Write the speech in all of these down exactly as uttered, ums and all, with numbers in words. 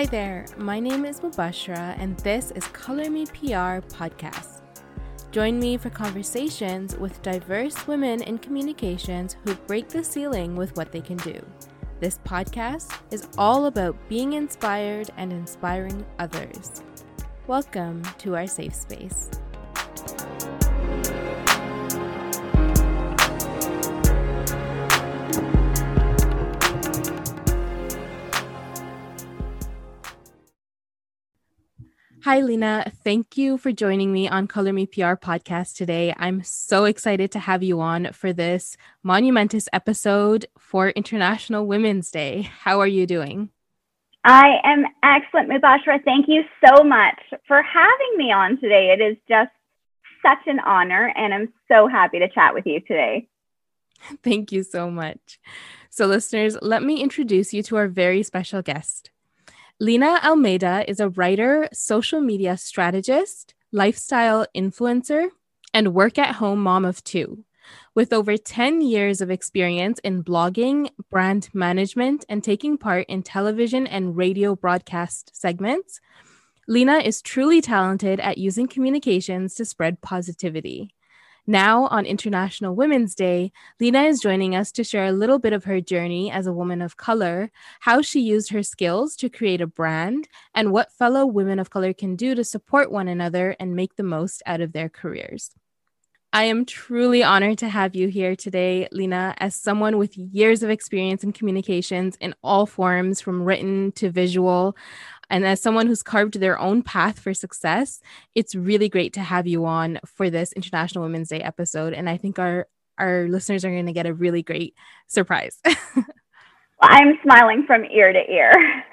Hi there, my name is Mubashra and this is Color Me P R Podcast. Join me for conversations with diverse women in communications who break the ceiling with what they can do. This podcast is all about being inspired and inspiring others. Welcome to our safe space. Hi, Lina. Thank you for joining me on Color Me P R Podcast today. I'm so excited to have you on for this monumentous episode for International Women's Day. How are you doing? I am excellent, Mubashra. Thank you so much for having me on today. It is just such an honor, and I'm so happy to chat with you today. Thank you so much. So, listeners, let me introduce you to our very special guest. Lina Almeida is a writer, social media strategist, lifestyle influencer, and work-at-home mom of two. With over ten years of experience in blogging, brand management, and taking part in television and radio broadcast segments, Lina is truly talented at using communications to spread positivity. Now, on International Women's Day, Lina is joining us to share a little bit of her journey as a woman of color, how she used her skills to create a brand, and what fellow women of color can do to support one another and make the most out of their careers. I am truly honored to have you here today, Lina, as someone with years of experience in communications in all forms, from written to visual, and as someone who's carved their own path for success. It's really great to have you on for this International Women's Day episode, and I think our, our listeners are going to get a really great surprise. Well, I'm smiling from ear to ear.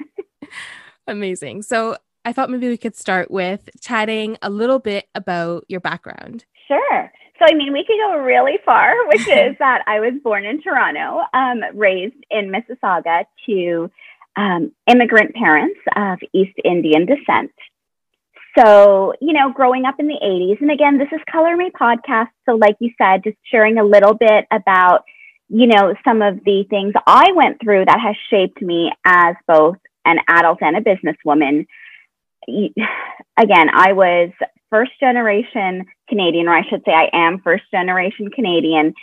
Amazing. So I thought maybe we could start with chatting a little bit about your background. Sure. So, I mean, we could go really far, which is that I was born in Toronto, um, raised in Mississauga to um, immigrant parents of East Indian descent. So, you know, growing up in the eighties, and again, this is Color Me Podcast. So like you said, just sharing a little bit about, you know, some of the things I went through that has shaped me as both an adult and a businesswoman. Again, I was first generation Canadian, or I should say I am first generation Canadian.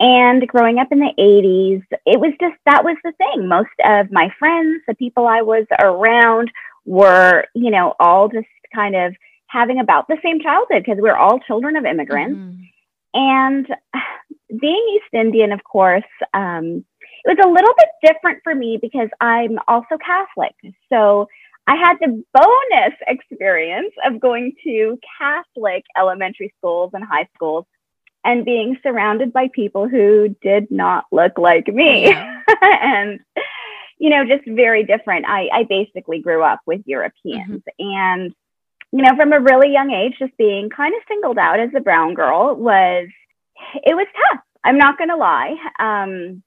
And growing up in the eighties, it was just, that was the thing. Most of my friends, the people I was around were, you know, all just kind of having about the same childhood because we're all children of immigrants. Mm-hmm. And being East Indian, of course, um, it was a little bit different for me because I'm also Catholic. So I had the bonus experience of going to Catholic elementary schools and high schools and being surrounded by people who did not look like me. Yeah. And, you know, just very different. I, I basically grew up with Europeans. Mm-hmm. And, you know, from a really young age, just being kind of singled out as a brown girl was, it was tough. I'm not going to lie. Um,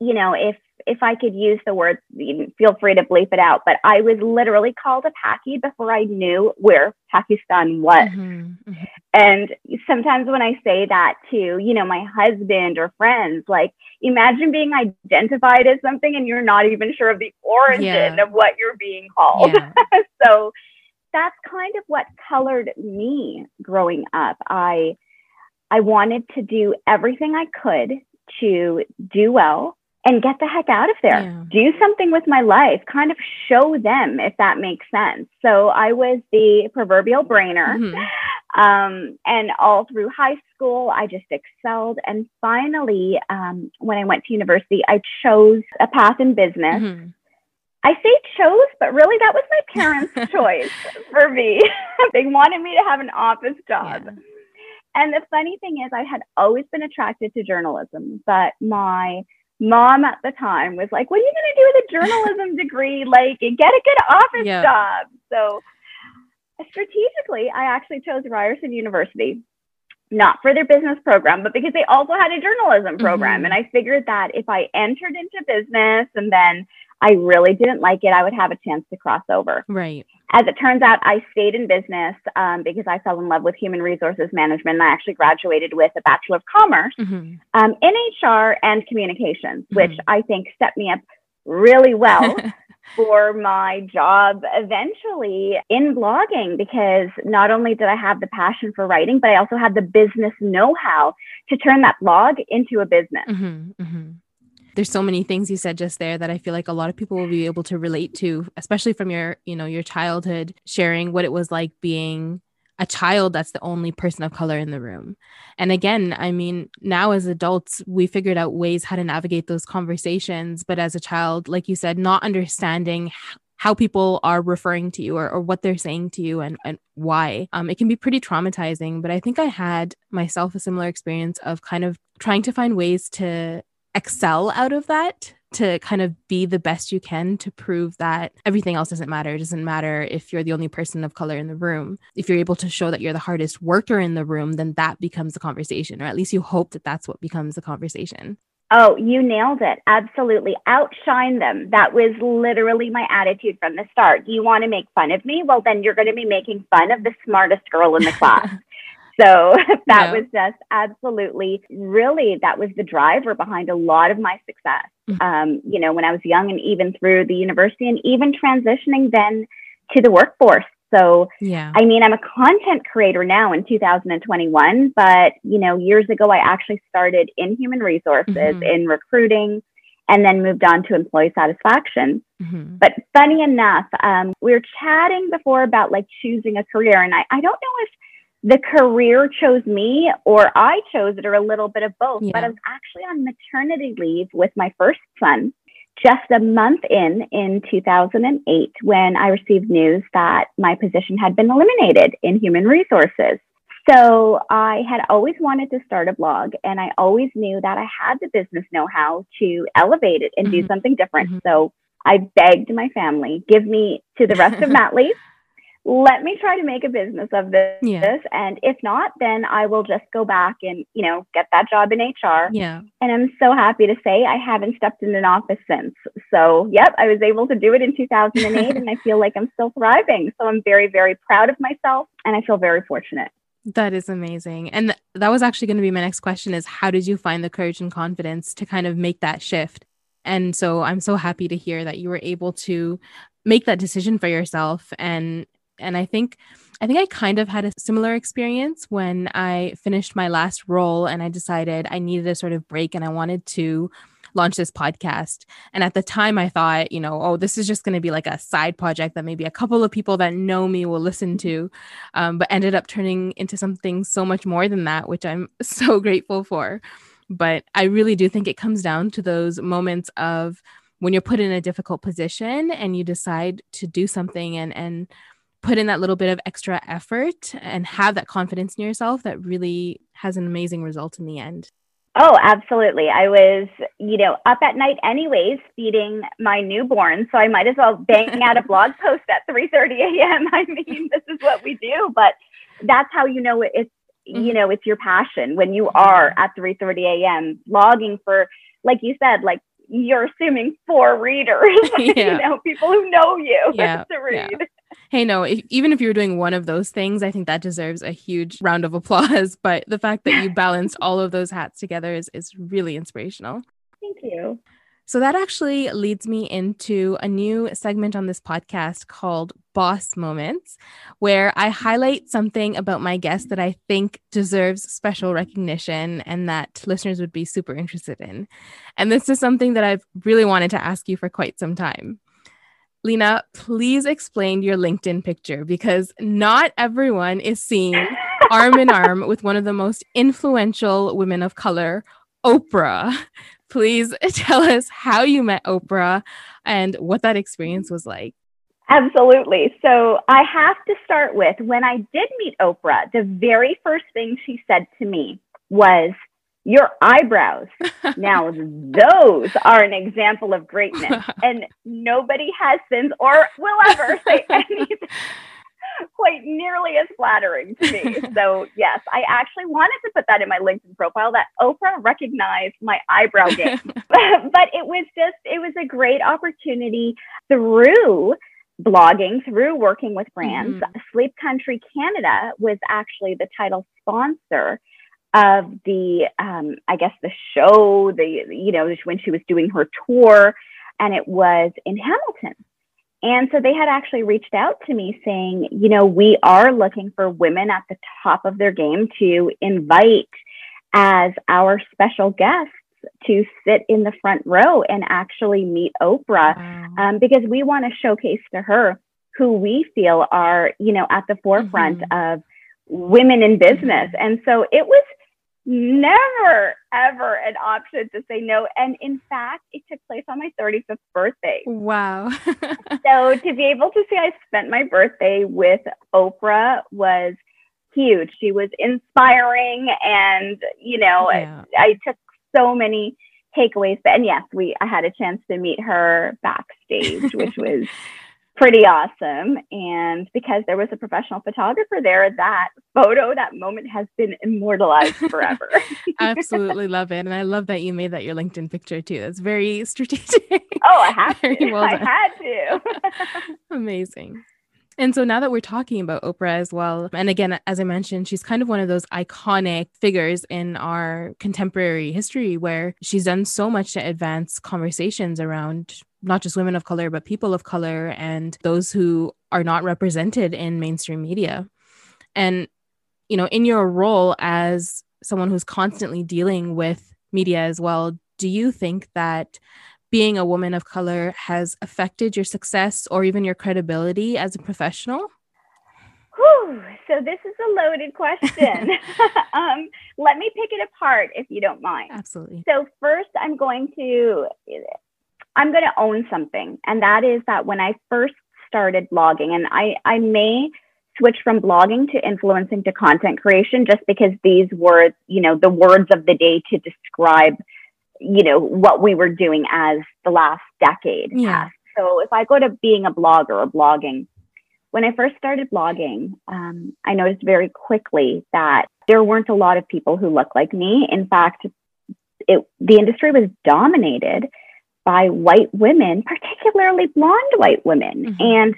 you know, if, if I could use the word, feel free to bleep it out, but I was literally called a Paki before I knew where Pakistan was. Mm-hmm. Mm-hmm. And sometimes when I say that to, you know, my husband or friends, like, imagine being identified as something and you're not even sure of the origin yeah. of what you're being called. Yeah. So that's kind of what colored me growing up. I, I wanted to do everything I could to do well and get the heck out of there, yeah. do something with my life, kind of show them, if that makes sense. So I was the proverbial brainer. Mm-hmm. Um, and all through high school, I just excelled. And finally, um, when I went to university, I chose a path in business. Mm-hmm. I say chose, but really that was my parents' choice for me. They wanted me to have an office job. Yeah. And the funny thing is I had always been attracted to journalism, but my mom at the time was like, what are you going to do with a journalism degree? Like, get a good office yeah. job. So strategically, I actually chose Ryerson University, not for their business program, but because they also had a journalism program. Mm-hmm. And I figured that if I entered into business and then I really didn't like it, I would have a chance to cross over. Right. As it turns out, I stayed in business um, because I fell in love with human resources management. And I actually graduated with a Bachelor of Commerce mm-hmm. um, in H R and communications, mm-hmm. which I think set me up really well for my job eventually in blogging, because not only did I have the passion for writing, but I also had the business know-how to turn that blog into a business. Mm-hmm, mm-hmm. There's so many things you said just there that I feel like a lot of people will be able to relate to, especially from your, you know, your childhood, sharing what it was like being a child that's the only person of color in the room. And again, I mean, now as adults, we figured out ways how to navigate those conversations. But as a child, like you said, not understanding how people are referring to you or, or what they're saying to you and, and why. Um, it can be pretty traumatizing. But I think I had myself a similar experience of kind of trying to find ways to excel out of that, to kind of be the best you can, to prove that everything else doesn't matter. It doesn't matter if you're the only person of color in the room. If you're able to show that you're the hardest worker in the room, then that becomes the conversation, or at least you hope that that's what becomes the conversation. Oh, you nailed it. Absolutely. Outshine them. That was literally my attitude from the start. Do you want to make fun of me? Well, then you're going to be making fun of the smartest girl in the class. So that yeah. was just absolutely, really, that was the driver behind a lot of my success. Mm-hmm. Um, you know, when I was young and even through the university and even transitioning then to the workforce. So, yeah. I mean, I'm a content creator now in two thousand twenty-one, but, you know, years ago, I actually started in human resources, mm-hmm. in recruiting, and then moved on to employee satisfaction. Mm-hmm. But funny enough, um, we were chatting before about like choosing a career, and I, I don't know if the career chose me or I chose it, or a little bit of both, yeah. but I was actually on maternity leave with my first son just a month in, in two thousand eight, when I received news that my position had been eliminated in human resources. So I had always wanted to start a blog, and I always knew that I had the business know-how to elevate it and mm-hmm. do something different. Mm-hmm. So I begged my family, give me to the rest of mat leave. Let me try to make a business of this. Yeah. And if not, then I will just go back and, you know, get that job in H R. Yeah. And I'm so happy to say I haven't stepped in an office since. So, yep, I was able to do it in two thousand eight and I feel like I'm still thriving. So I'm very, very proud of myself and I feel very fortunate. That is amazing. And th- that was actually going to be my next question, is how did you find the courage and confidence to kind of make that shift? And so I'm so happy to hear that you were able to make that decision for yourself. And And I think, I think I kind of had a similar experience when I finished my last role and I decided I needed a sort of break and I wanted to launch this podcast. And at the time I thought, you know, oh, this is just going to be like a side project that maybe a couple of people that know me will listen to, um, but ended up turning into something so much more than that, which I'm so grateful for. But I really do think it comes down to those moments of when you're put in a difficult position and you decide to do something and, and, put in that little bit of extra effort and have that confidence in yourself that really has an amazing result in the end. Oh, absolutely. I was, you know, up at night anyways, feeding my newborn. So I might as well bang out a blog post at three thirty a.m. I mean, this is what we do, but that's how, you know, it's, you know, it's your passion when you are at three thirty a.m. blogging for, like you said, like, you're assuming four readers, yeah. you know, people who know you yeah. to read. Yeah. Hey, no, if, even if you're doing one of those things, I think that deserves a huge round of applause. But the fact that you balanced all of those hats together is, is really inspirational. Thank you. So that actually leads me into a new segment on this podcast called Boss Moments, where I highlight something about my guest that I think deserves special recognition and that listeners would be super interested in. And this is something that I've really wanted to ask you for quite some time. Lina, please explain your LinkedIn picture, because not everyone is seen arm in arm with one of the most influential women of color, Oprah. Please tell us how you met Oprah and what that experience was like. Absolutely. So I have to start with, when I did meet Oprah, the very first thing she said to me was, your eyebrows. Now, those are an example of greatness. And nobody has since or will ever say anything quite nearly as flattering to me. So yes, I actually wanted to put that in my LinkedIn profile, that Oprah recognized my eyebrow game. But it was just, it was a great opportunity through blogging, through working with brands. Mm-hmm. Sleep Country Canada was actually the title sponsor of the, um, I guess the show, the, you know, when she was doing her tour, and it was in Hamilton. And so they had actually reached out to me saying, you know, we are looking for women at the top of their game to invite as our special guests to sit in the front row and actually meet Oprah. Wow. um, because we want to showcase to her who we feel are, you know, at the forefront mm-hmm. of women in business. Mm-hmm. And so it was never, ever an option to say no. And in fact, it took place on my thirty-fifth birthday. Wow. So to be able to say I spent my birthday with Oprah was huge. She was inspiring. And, you know, yeah. I, I took so many takeaways. And yes, we I had a chance to meet her backstage, which was pretty awesome. And because there was a professional photographer there, that photo, that moment has been immortalized forever. Absolutely love it. And I love that you made that your LinkedIn picture too. That's very strategic. Oh, I have to. Well I had to. Amazing. And so now that we're talking about Oprah as well, and again, as I mentioned, she's kind of one of those iconic figures in our contemporary history where she's done so much to advance conversations around not just women of color, but people of color and those who are not represented in mainstream media. And, you know, in your role as someone who's constantly dealing with media as well, do you think that being a woman of color has affected your success or even your credibility as a professional? Whew, so this is a loaded question. um, let me pick it apart if you don't mind. Absolutely. So first I'm going to, I'm going to own something. And that is that when I first started blogging, and I, I may switch from blogging to influencing to content creation, just because these were, you know, the words of the day to describe, you know, what we were doing as the last decade. Yeah. So if I go to being a blogger or blogging, when I first started blogging, um, I noticed very quickly that there weren't a lot of people who looked like me. In fact, it, the industry was dominated by white women, particularly blonde white women. Mm-hmm. And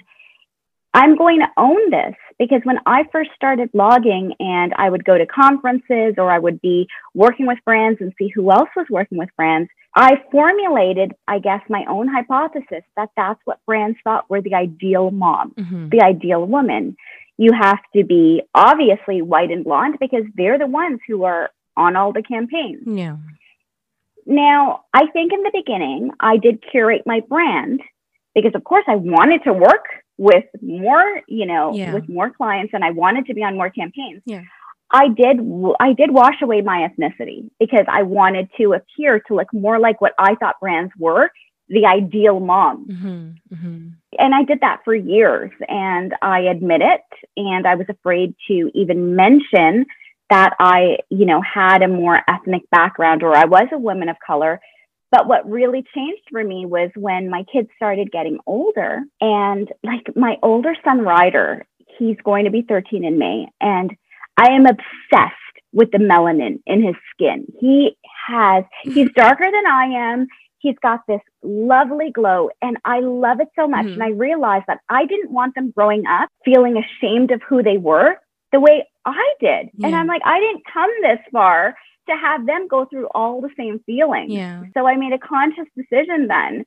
I'm going to own this, because when I first started blogging and I would go to conferences or I would be working with brands and see who else was working with brands, I formulated, I guess, my own hypothesis that that's what brands thought were the ideal mom, mm-hmm. the ideal woman. You have to be obviously white and blonde because they're the ones who are on all the campaigns. Yeah. Now, I think in the beginning, I did curate my brand because, of course, I wanted to work with more, you know, yeah. with more clients, and I wanted to be on more campaigns. Yeah. I did, I did wash away my ethnicity because I wanted to appear to look more like what I thought brands were, the ideal mom. Mm-hmm. Mm-hmm. And I did that for years, and I admit it. And I was afraid to even mention that I, you know, had a more ethnic background or I was a woman of color. But what really changed for me was when my kids started getting older, and like my older son, Ryder, he's going to be thirteen in May. And I am obsessed with the melanin in his skin. He has, he's darker than I am. He's got this lovely glow, and I love it so much. Mm-hmm. And I realized that I didn't want them growing up feeling ashamed of who they were the way I did. Yeah. And I'm like, I didn't come this far to have them go through all the same feelings. Yeah. So I made a conscious decision then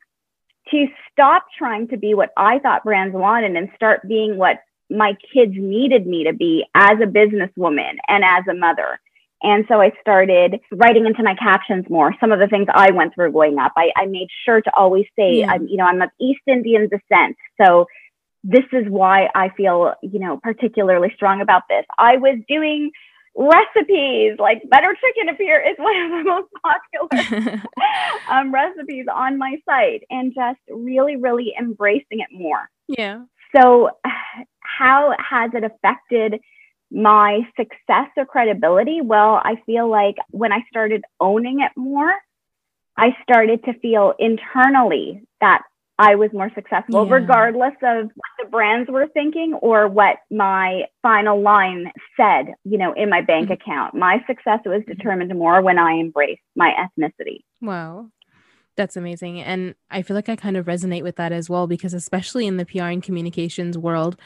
to stop trying to be what I thought brands wanted and start being what my kids needed me to be as a businesswoman and as a mother. And so I started writing into my captions more some of the things I went through growing up. I, I made sure to always say, yeah. I'm, you know, I'm of East Indian descent. So this is why I feel, you know, particularly strong about this. I was doing recipes like butter chicken appear is one of the most popular um, recipes on my site, and just really, really embracing it more. Yeah. So how has it affected my success or credibility? Well, I feel like when I started owning it more, I started to feel internally that I was more successful, yeah. regardless of what the brands were thinking or what my final line said, you know, in my bank mm-hmm. account. My success was determined more when I embraced my ethnicity. Wow. That's amazing. And I feel like I kind of resonate with that as well, because especially in the P R and communications world,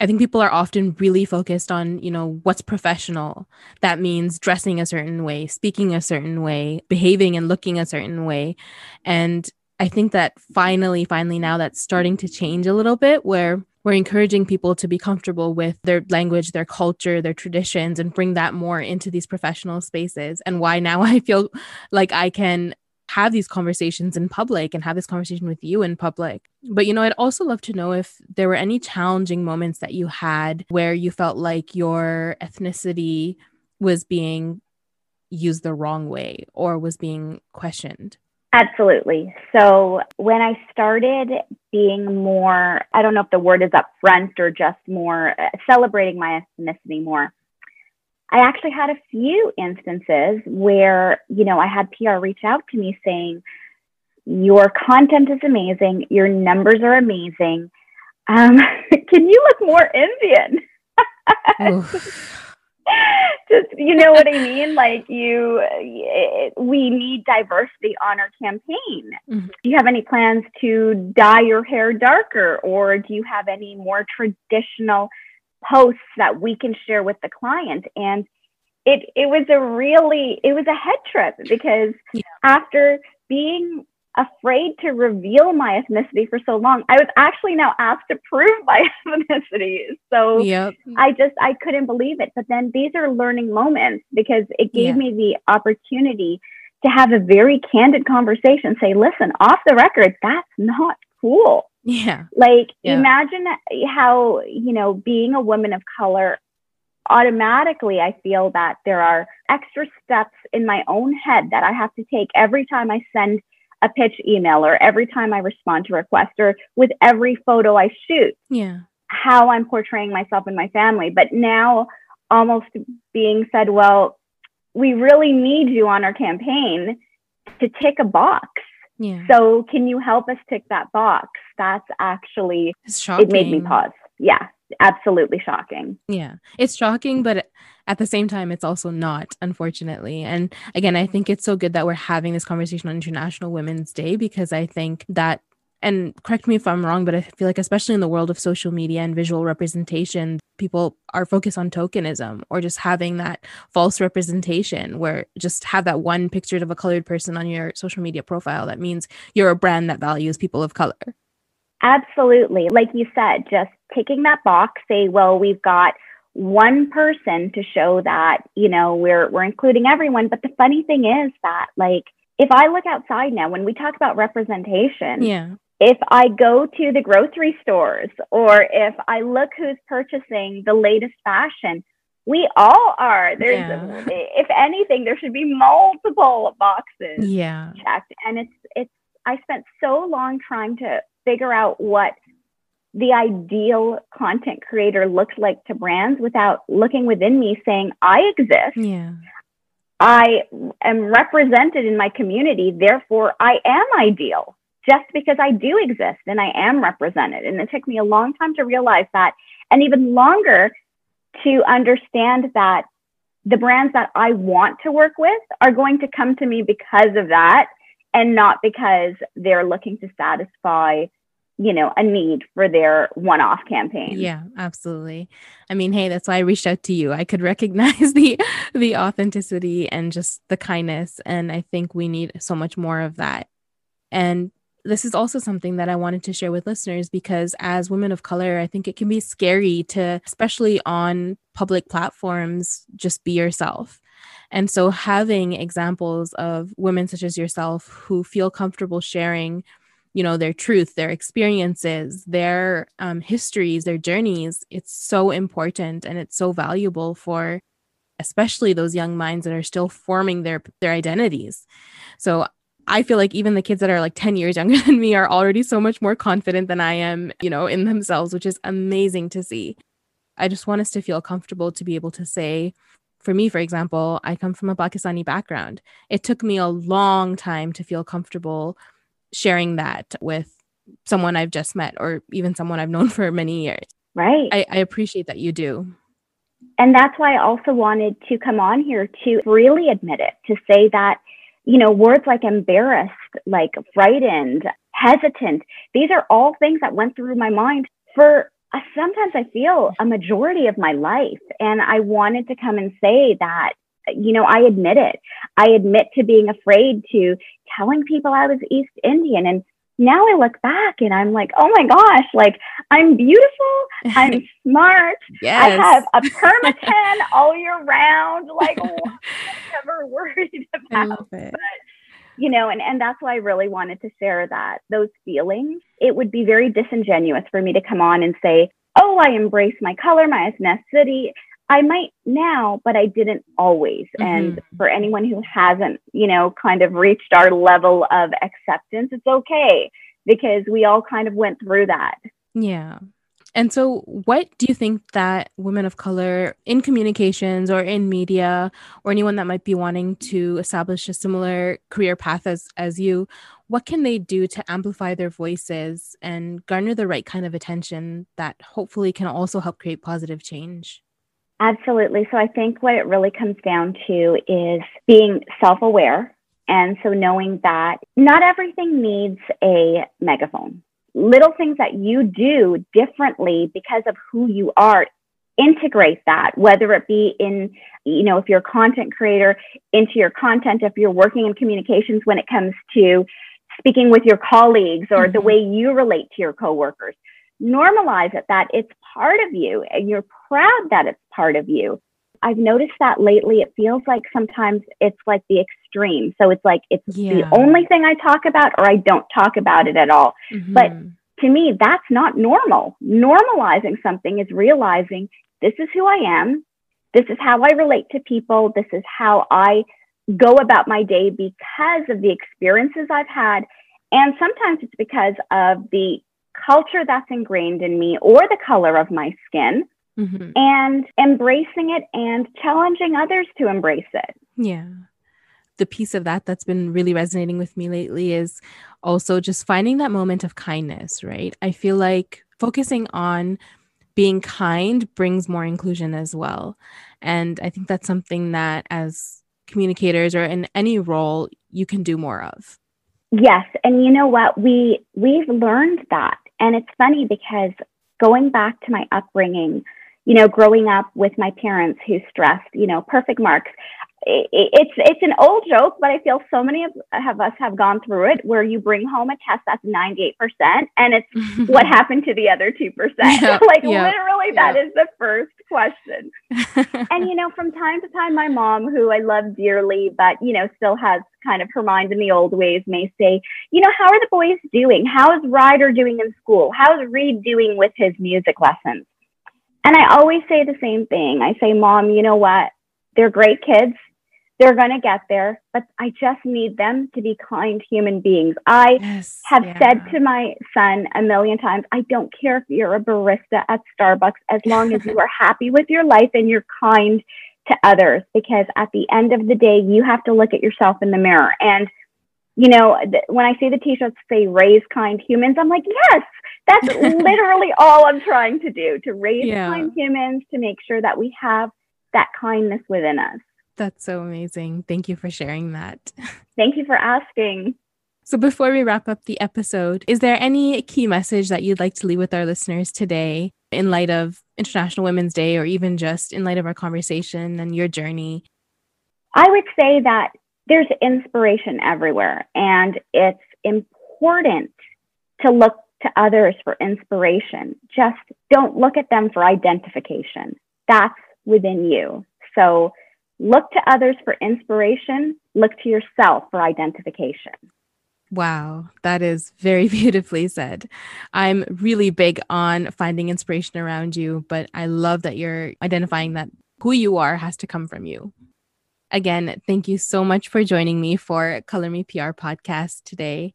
I think people are often really focused on, you know, what's professional. That means dressing a certain way, speaking a certain way, behaving and looking a certain way. And I think that finally, finally now that's starting to change a little bit, where we're encouraging people to be comfortable with their language, their culture, their traditions, and bring that more into these professional spaces. And why now I feel like I can have these conversations in public and have this conversation with you in public. But, you know, I'd also love to know if there were any challenging moments that you had where you felt like your ethnicity was being used the wrong way or was being questioned. Absolutely. So when I started being more, I don't know if the word is upfront or just more uh, celebrating my ethnicity more, I actually had a few instances where, you know, I had P R reach out to me saying, your content is amazing. Your numbers are amazing. Um, can you look more Indian? Just, you know what I mean? Like you, it, we need diversity on our campaign. Mm-hmm. Do you have any plans to dye your hair darker? Or do you have any more traditional posts that we can share with the client? And it, it was a really, it was a head trip because yeah. after being afraid to reveal my ethnicity for so long, I was actually now asked to prove my ethnicity. So yep. I just, I couldn't believe it. But then these are learning moments because it gave yeah. me the opportunity to have a very candid conversation, say, listen, off the record, that's not cool. Yeah. Like yeah. imagine how, you know, being a woman of color, automatically I feel that there are extra steps in my own head that I have to take every time I send a pitch email or every time I respond to requests or with every photo I shoot, yeah, how I'm portraying myself and my family. But now almost being said, well, we really need you on our campaign to tick a box. Yeah. So can you help us tick that box? That's actually, it made me pause. Yeah, absolutely shocking. Yeah, it's shocking, but at the same time, it's also not, unfortunately. And again, I think it's so good that we're having this conversation on International Women's Day, because I think that, and correct me if I'm wrong, but I feel like especially in the world of social media and visual representation, people are focused on tokenism or just having that false representation where just have that one picture of a colored person on your social media profile. That means you're a brand that values people of color. Absolutely. Like you said, just ticking that box, say, well, we've got one person to show that, you know, we're we're including everyone. But the funny thing is that, like, if I look outside now, when we talk about representation, yeah. if I go to the grocery stores or if I look who's purchasing the latest fashion, we all are. There's, yeah. if anything, there should be multiple boxes yeah. checked. And it's, it's, I spent so long trying to figure out what the ideal content creator looks like to brands without looking within me saying, I exist. Yeah. I am represented in my community. Therefore, I am ideal. Just because I do exist and I am represented. And it took me a long time to realize that, and even longer to understand that the brands that I want to work with are going to come to me because of that and not because they're looking to satisfy, you know, a need for their one-off campaign. Yeah, absolutely. I mean, hey, that's why I reached out to you. I could recognize the the authenticity and just the kindness. And I think we need so much more of that. And this is also something that I wanted to share with listeners, because as women of color, I think it can be scary to, especially on public platforms, just be yourself. And so having examples of women such as yourself who feel comfortable sharing, you know, their truth, their experiences, their um, histories, their journeys, it's so important and it's so valuable for especially those young minds that are still forming their, their identities. So I feel like even the kids that are like ten years younger than me are already so much more confident than I am, you know, in themselves, which is amazing to see. I just want us to feel comfortable to be able to say, for me, for example, I come from a Pakistani background. It took me a long time to feel comfortable sharing that with someone I've just met or even someone I've known for many years. Right. I, I appreciate that you do. And that's why I also wanted to come on here to really admit it, to say that, you know, words like embarrassed, like frightened, hesitant, these are all things that went through my mind for uh, sometimes I feel a majority of my life. And I wanted to come and say that, you know, I admit it. I admit to being afraid to telling people I was East Indian. And now I look back and I'm like, oh my gosh, like I'm beautiful, I'm smart, yes. I have a permatan all year round, like what I'm never worried about. I love it. But, you know, and, and that's why I really wanted to share that, those feelings. It would be very disingenuous for me to come on and say, oh, I embrace my color, my ethnicity. I might now, but I didn't always. Mm-hmm. And for anyone who hasn't, you know, kind of reached our level of acceptance, it's okay because we all kind of went through that. Yeah. And so what do you think that women of color in communications or in media or anyone that might be wanting to establish a similar career path as, as you, what can they do to amplify their voices and garner the right kind of attention that hopefully can also help create positive change? Absolutely. So I think what it really comes down to is being self-aware. And so knowing that not everything needs a megaphone. Little things that you do differently because of who you are, integrate that, whether it be in, you know, if you're a content creator, into your content, if you're working in communications when it comes to speaking with your colleagues or mm-hmm. the way you relate to your coworkers. Normalize it, that it's part of you and you're proud that it's part of you. I've noticed that lately, it feels like sometimes it's like the extreme. So it's like, it's yeah. the only thing I talk about, or I don't talk about it at all. Mm-hmm. But to me, that's not normal. Normalizing something is realizing this is who I am. This is how I relate to people. This is how I go about my day because of the experiences I've had. And sometimes it's because of the culture that's ingrained in me or the color of my skin. Mm-hmm. And embracing it and challenging others to embrace it. Yeah. The piece of that that's been really resonating with me lately is also just finding that moment of kindness, right? I feel like focusing on being kind brings more inclusion as well. And I think that's something that as communicators or in any role, you can do more of. Yes. And you know what? We, we've learned that. And it's funny because going back to my upbringing, you know, growing up with my parents who stressed, you know, perfect marks. It's it's an old joke, but I feel so many of, of us have gone through it where you bring home a test that's ninety-eight percent and it's what happened to the other two percent. Yeah, like yeah, literally yeah. that is the first question. And, you know, from time to time, my mom, who I love dearly, but, you know, still has kind of her mind in the old ways, may say, you know, how are the boys doing? How is Ryder doing in school? How is Reed doing with his music lessons? And I always say the same thing. I say, Mom, you know what? They're great kids. They're going to get there, but I just need them to be kind human beings. I yes, have yeah. said to my son a million times, I don't care if you're a barista at Starbucks, as long as you are happy with your life and you're kind to others, because at the end of the day, you have to look at yourself in the mirror. And, you know, th- when I see the t-shirts say raise kind humans, I'm like, yes, that's literally all I'm trying to do, to raise yeah. kind humans, to make sure that we have that kindness within us. That's so amazing. Thank you for sharing that. Thank you for asking. So before we wrap up the episode, is there any key message that you'd like to leave with our listeners today in light of International Women's Day, or even just in light of our conversation and your journey? I would say that there's inspiration everywhere, and it's important to look to others for inspiration. Just don't look at them for identification. That's within you. So look to others for inspiration, look to yourself for identification. Wow, that is very beautifully said. I'm really big on finding inspiration around you, but I love that you're identifying that who you are has to come from you. Again, thank you so much for joining me for Color Me P R podcast today.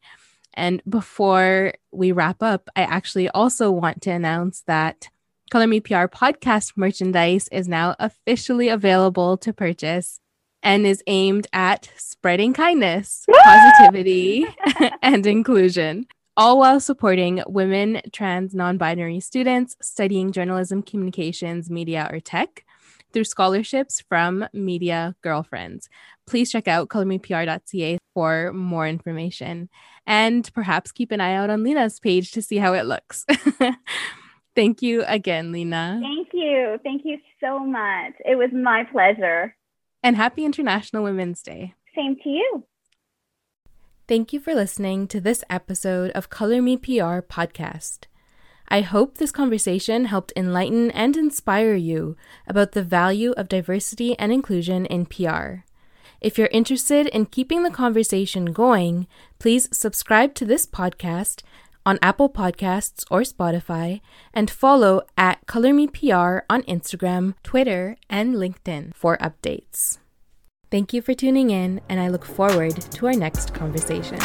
And before we wrap up, I actually also want to announce that Color Me P R podcast merchandise is now officially available to purchase and is aimed at spreading kindness, positivity, and inclusion, all while supporting women, trans, non-binary students studying journalism, communications, media, or tech through scholarships from Media Girlfriends. Please check out color me p r dot c a for more information, and perhaps keep an eye out on Lina's page to see how it looks. Thank you again, Lina. Thank you. Thank you so much. It was my pleasure. And happy International Women's Day. Same to you. Thank you for listening to this episode of Color Me P R Podcast. I hope this conversation helped enlighten and inspire you about the value of diversity and inclusion in P R. If you're interested in keeping the conversation going, please subscribe to this podcast on Apple Podcasts or Spotify, and follow at Color Me P R on Instagram, Twitter, and LinkedIn for updates. Thank you for tuning in, and I look forward to our next conversation.